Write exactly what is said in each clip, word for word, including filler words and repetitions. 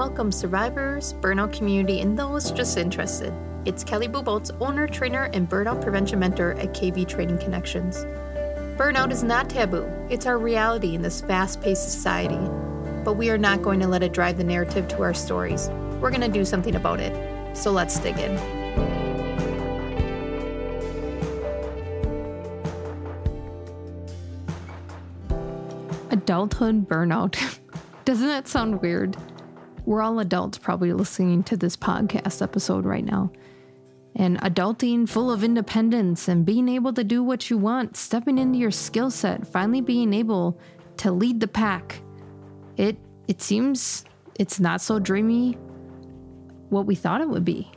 Welcome survivors, burnout community, and those just interested. It's Kelly Buboltz, owner, trainer, and burnout prevention mentor at K B Training Connections. Burnout is not taboo. It's our reality in this fast-paced society. But we are not going to let it drive the narrative to our stories. We're going to do something about it. So let's dig in. Adulthood burnout. Doesn't that sound weird? We're all adults probably listening to this podcast episode right now. And adulting full of independence and being able to do what you want, stepping into your skill set, finally being able to lead the pack. It it seems it's not so dreamy what we thought it would be.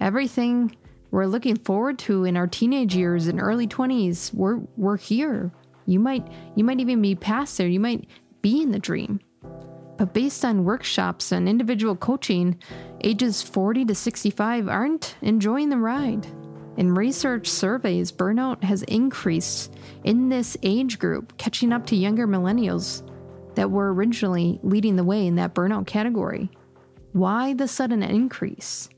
Everything we're looking forward to in our teenage years and early twenties, we're we're here. You might you might even be past there. You might be in the dream. But based on workshops and individual coaching, ages forty to sixty-five aren't enjoying the ride. In research surveys, burnout has increased in this age group, catching up to younger millennials that were originally leading the way in that burnout category. Why the sudden increase?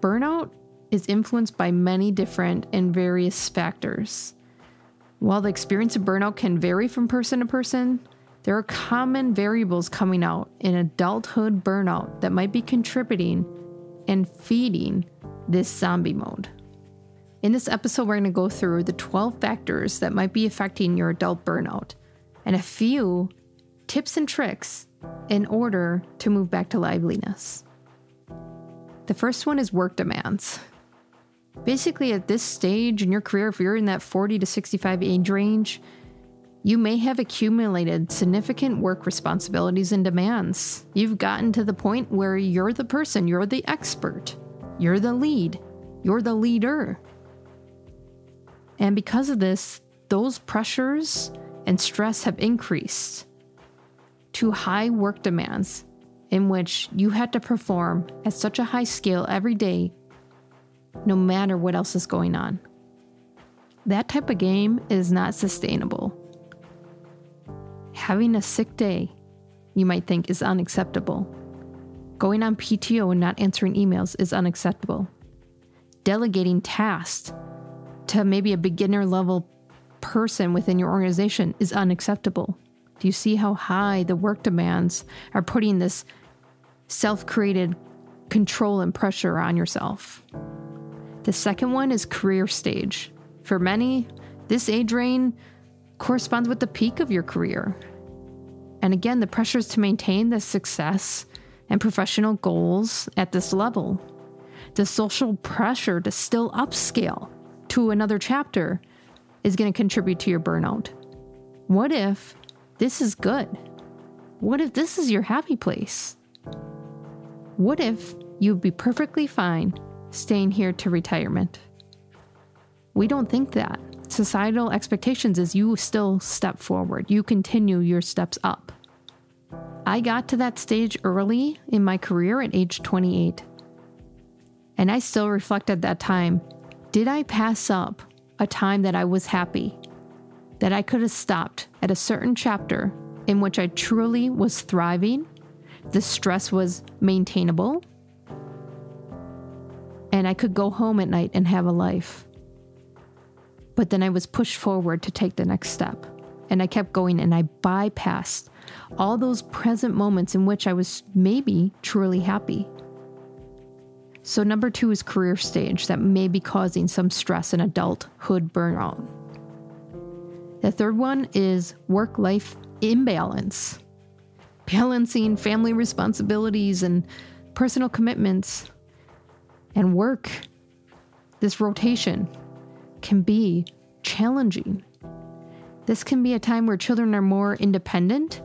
Burnout is influenced by many different and various factors. While the experience of burnout can vary from person to person, there are common variables coming out in adulthood burnout that might be contributing and feeding this zombie mode. In this episode, we're going to go through the twelve factors that might be affecting your adult burnout and a few tips and tricks in order to move back to liveliness. The first one is work demands. Basically, at this stage in your career, if you're in that forty to sixty-five age range, you may have accumulated significant work responsibilities and demands. You've gotten to the point where you're the person, you're the expert, you're the lead, you're the leader. And because of this, those pressures and stress have increased to high work demands in which you had to perform at such a high scale every day, no matter what else is going on. That type of game is not sustainable. Having a sick day, you might think, is unacceptable. Going on P T O and not answering emails is unacceptable. Delegating tasks to maybe a beginner level person within your organization is unacceptable. Do you see how high the work demands are putting this self-created control and pressure on yourself? The second one is career stage. For many, this age range corresponds with the peak of your career. And again, the pressures to maintain the success and professional goals at this level. The social pressure to still upscale to another chapter is going to contribute to your burnout. What if this is good? What if this is your happy place? What if you'd be perfectly fine staying here to retirement? We don't think that. Societal expectations is you still step forward. You continue your steps up. I got to that stage early in my career at age twenty-eight. And I still reflect at that time, did I pass up a time that I was happy? That I could have stopped at a certain chapter in which I truly was thriving? The stress was maintainable? And I could go home at night and have a life. But then I was pushed forward to take the next step. And I kept going and I bypassed all those present moments in which I was maybe truly happy. So number two is career stage that may be causing some stress and adulthood burnout. The third one is work-life imbalance. Balancing family responsibilities and personal commitments and work, this rotation, can be challenging. This can be a time where children are more independent,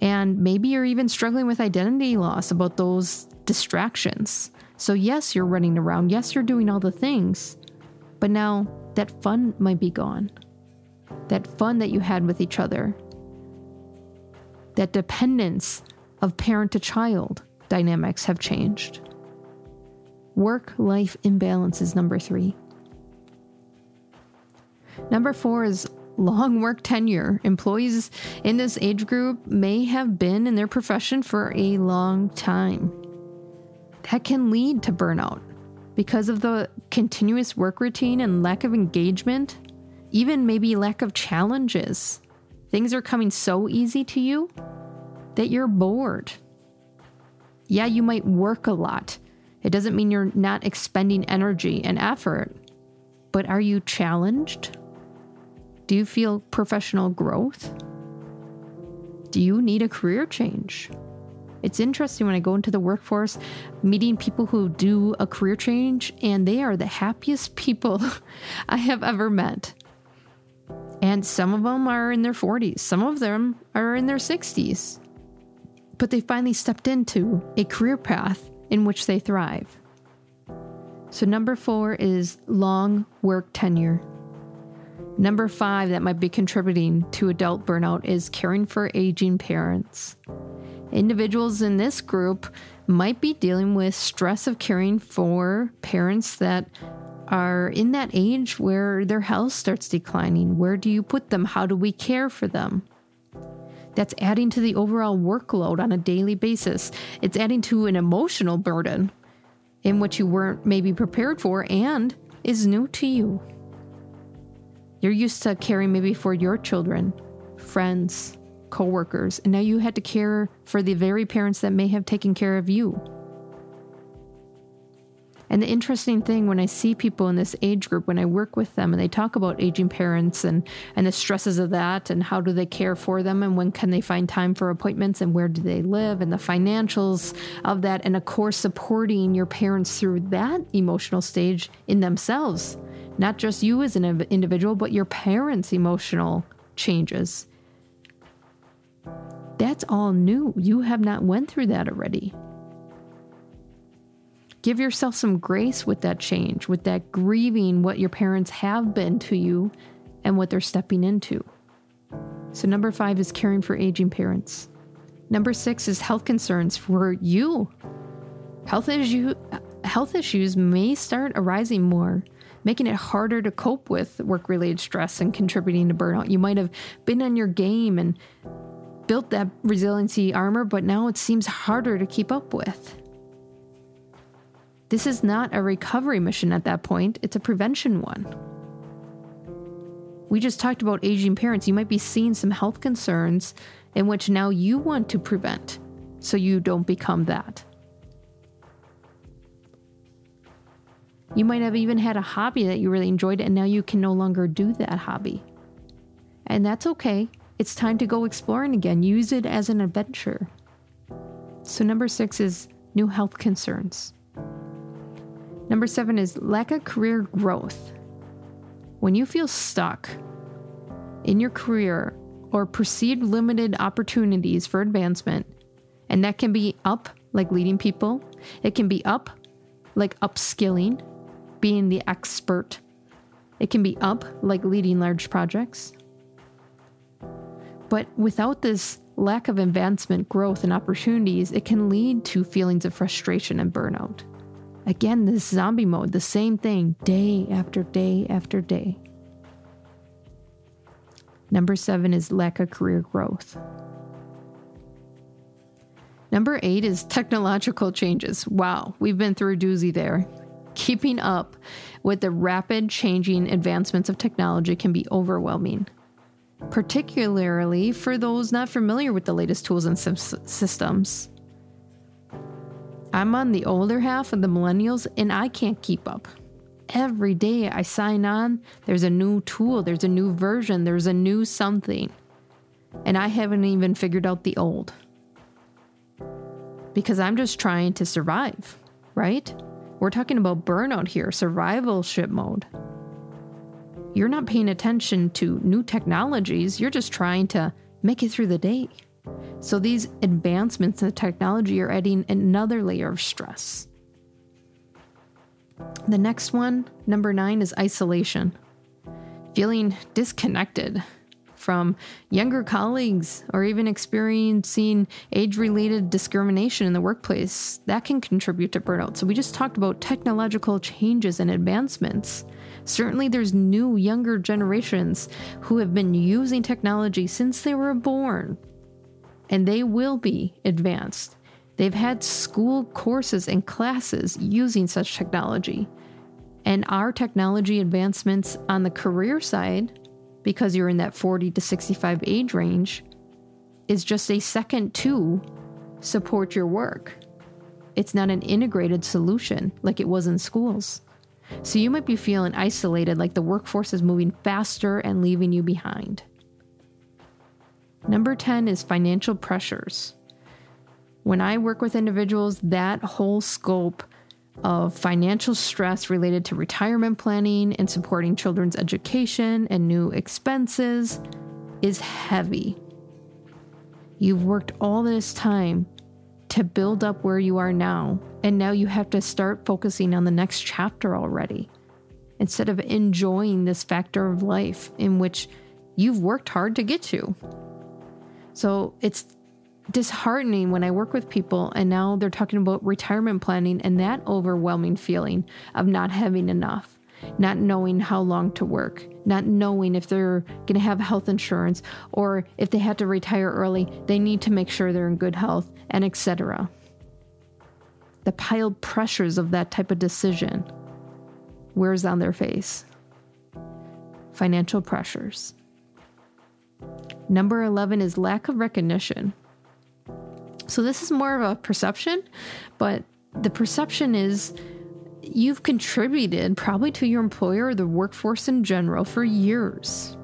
and maybe you're even struggling with identity loss about those distractions. So yes, you're running around. Yes, you're doing all the things, but now that fun might be gone. That fun that you had with each other. That dependence of parent to child dynamics have changed. Work-life imbalance is number three. Number four is long work tenure. Employees in this age group may have been in their profession for a long time. That can lead to burnout because of the continuous work routine and lack of engagement, even maybe lack of challenges. Things are coming so easy to you that you're bored. Yeah, you might work a lot. It doesn't mean you're not expending energy and effort, but are you challenged? Do you feel professional growth? Do you need a career change? It's interesting when I go into the workforce, meeting people who do a career change, and they are the happiest people I have ever met. And some of them are in their forties. Some of them are in their sixties. But they finally stepped into a career path in which they thrive. So number four is long work tenure. Number five that might be contributing to adult burnout is caring for aging parents. Individuals in this group might be dealing with stress of caring for parents that are in that age where their health starts declining. Where do you put them? How do we care for them? That's adding to the overall workload on a daily basis. It's adding to an emotional burden in what you weren't maybe prepared for and is new to you. You're used to caring maybe for your children, friends, coworkers, and now you had to care for the very parents that may have taken care of you. And the interesting thing when I see people in this age group, when I work with them and they talk about aging parents and, and the stresses of that and how do they care for them and when can they find time for appointments and where do they live and the financials of that, and of course supporting your parents through that emotional stage in themselves, not just you as an individual, but your parents' emotional changes. That's all new. You have not went through that already. Give yourself some grace with that change, with that grieving what your parents have been to you and what they're stepping into. So number five is caring for aging parents. Number six is health concerns for you. Health issue, health issues may start arising more, making it harder to cope with work-related stress and contributing to burnout. You might have been on your game and built that resiliency armor, but now it seems harder to keep up with. This is not a recovery mission at that point. It's a prevention one. We just talked about aging parents. You might be seeing some health concerns in which now you want to prevent so you don't become that. You might have even had a hobby that you really enjoyed and now you can no longer do that hobby. And that's okay. It's time to go exploring again. Use it as an adventure. So number six is new health concerns. Number seven is lack of career growth. When you feel stuck in your career or perceived limited opportunities for advancement, and that can be up, like leading people. It can be up, like upskilling, being the expert. It can be up, like leading large projects. But without this lack of advancement, growth, and opportunities, it can lead to feelings of frustration and burnout. Again, this zombie mode, the same thing, day after day after day. Number seven is lack of career growth. Number eight is technological changes. Wow, we've been through a doozy there. Keeping up with the rapid changing advancements of technology can be overwhelming, particularly for those not familiar with the latest tools and systems. I'm on the older half of the millennials and I can't keep up. Every day I sign on, there's a new tool, there's a new version, there's a new something. And I haven't even figured out the old. Because I'm just trying to survive, right? We're talking about burnout here, survivalship mode. You're not paying attention to new technologies, you're just trying to make it through the day. So these advancements in the technology are adding another layer of stress. The next one, number nine, is isolation. Feeling disconnected from younger colleagues or even experiencing age-related discrimination in the workplace. That can contribute to burnout. So we just talked about technological changes and advancements. Certainly there's new, younger generations who have been using technology since they were born, and they will be advanced. They've had school courses and classes using such technology. And our technology advancements on the career side, because you're in that forty to sixty-five age range, is just a second to support your work. It's not an integrated solution like it was in schools. So you might be feeling isolated, like the workforce is moving faster and leaving you behind. Number ten is financial pressures. When I work with individuals, that whole scope of financial stress related to retirement planning and supporting children's education and new expenses is heavy. You've worked all this time to build up where you are now, and now you have to start focusing on the next chapter already, instead of enjoying this factor of life in which you've worked hard to get to. So it's disheartening when I work with people and now they're talking about retirement planning and that overwhelming feeling of not having enough, not knowing how long to work, not knowing if they're going to have health insurance, or if they had to retire early, they need to make sure they're in good health, and et cetera. The piled pressures of that type of decision wears on their face. Financial pressures. Number eleven is lack of recognition. So this is more of a perception, but the perception is you've contributed probably to your employer or the workforce in general for years,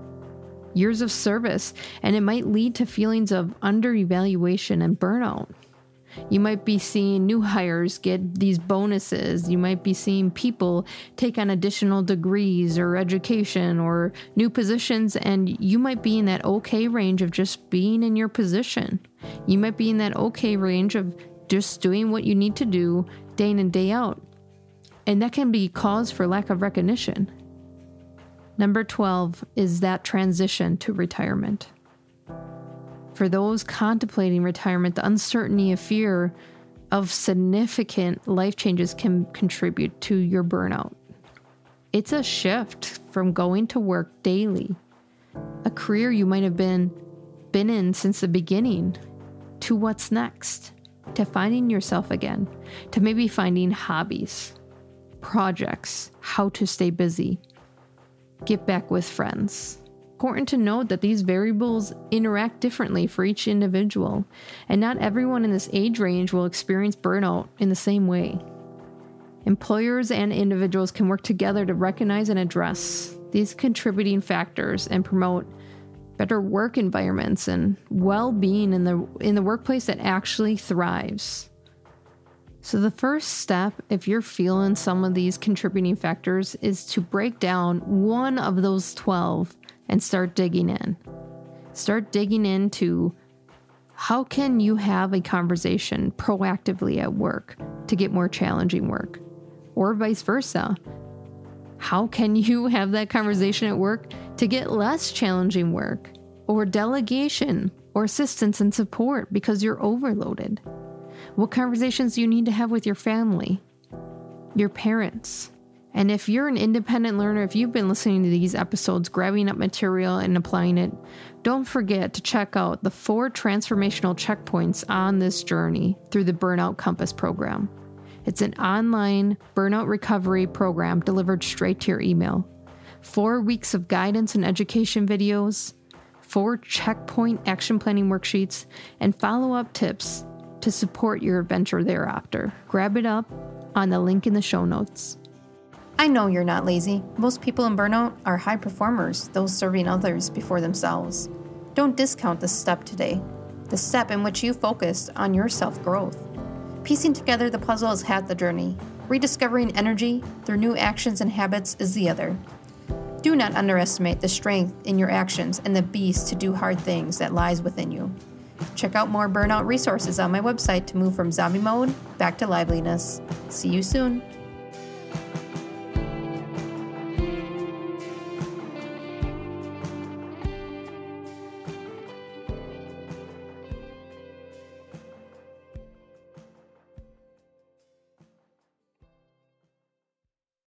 years of service, and it might lead to feelings of under-evaluation and burnout. You might be seeing new hires get these bonuses. You might be seeing people take on additional degrees or education or new positions, and you might be in that okay range of just being in your position. You might be in that okay range of just doing what you need to do day in and day out. And that can be cause for lack of recognition. Number twelve is that transition to retirement. For those contemplating retirement, the uncertainty of fear of significant life changes can contribute to your burnout. It's a shift from going to work daily, a career you might have been, been in since the beginning, to what's next, to finding yourself again, to maybe finding hobbies, projects, how to stay busy, get back with friends. Important to note that these variables interact differently for each individual, and not everyone in this age range will experience burnout in the same way. Employers and individuals can work together to recognize and address these contributing factors and promote better work environments and well-being in the in the workplace that actually thrives. So the first step, if you're feeling some of these contributing factors, is to break down one of those twelve and start digging in. Start digging into how can you have a conversation proactively at work to get more challenging work, or vice versa. How can you have that conversation at work to get less challenging work, or delegation, or assistance and support because you're overloaded? What conversations do you need to have with your family, your parents? And if you're an independent learner, if you've been listening to these episodes, grabbing up material and applying it, don't forget to check out the four transformational checkpoints on this journey through the Burnout Compass program. It's an online burnout recovery program delivered straight to your email. Four weeks of guidance and education videos, four checkpoint action planning worksheets, and follow-up tips to support your adventure thereafter. Grab it up on the link in the show notes. I know you're not lazy. Most people in burnout are high performers, those serving others before themselves. Don't discount this step today, the step in which you focused on your self-growth. Piecing together the puzzle is half the journey. Rediscovering energy through new actions and habits is the other. Do not underestimate the strength in your actions and the beast to do hard things that lies within you. Check out more burnout resources on my website to move from zombie mode back to liveliness. See you soon.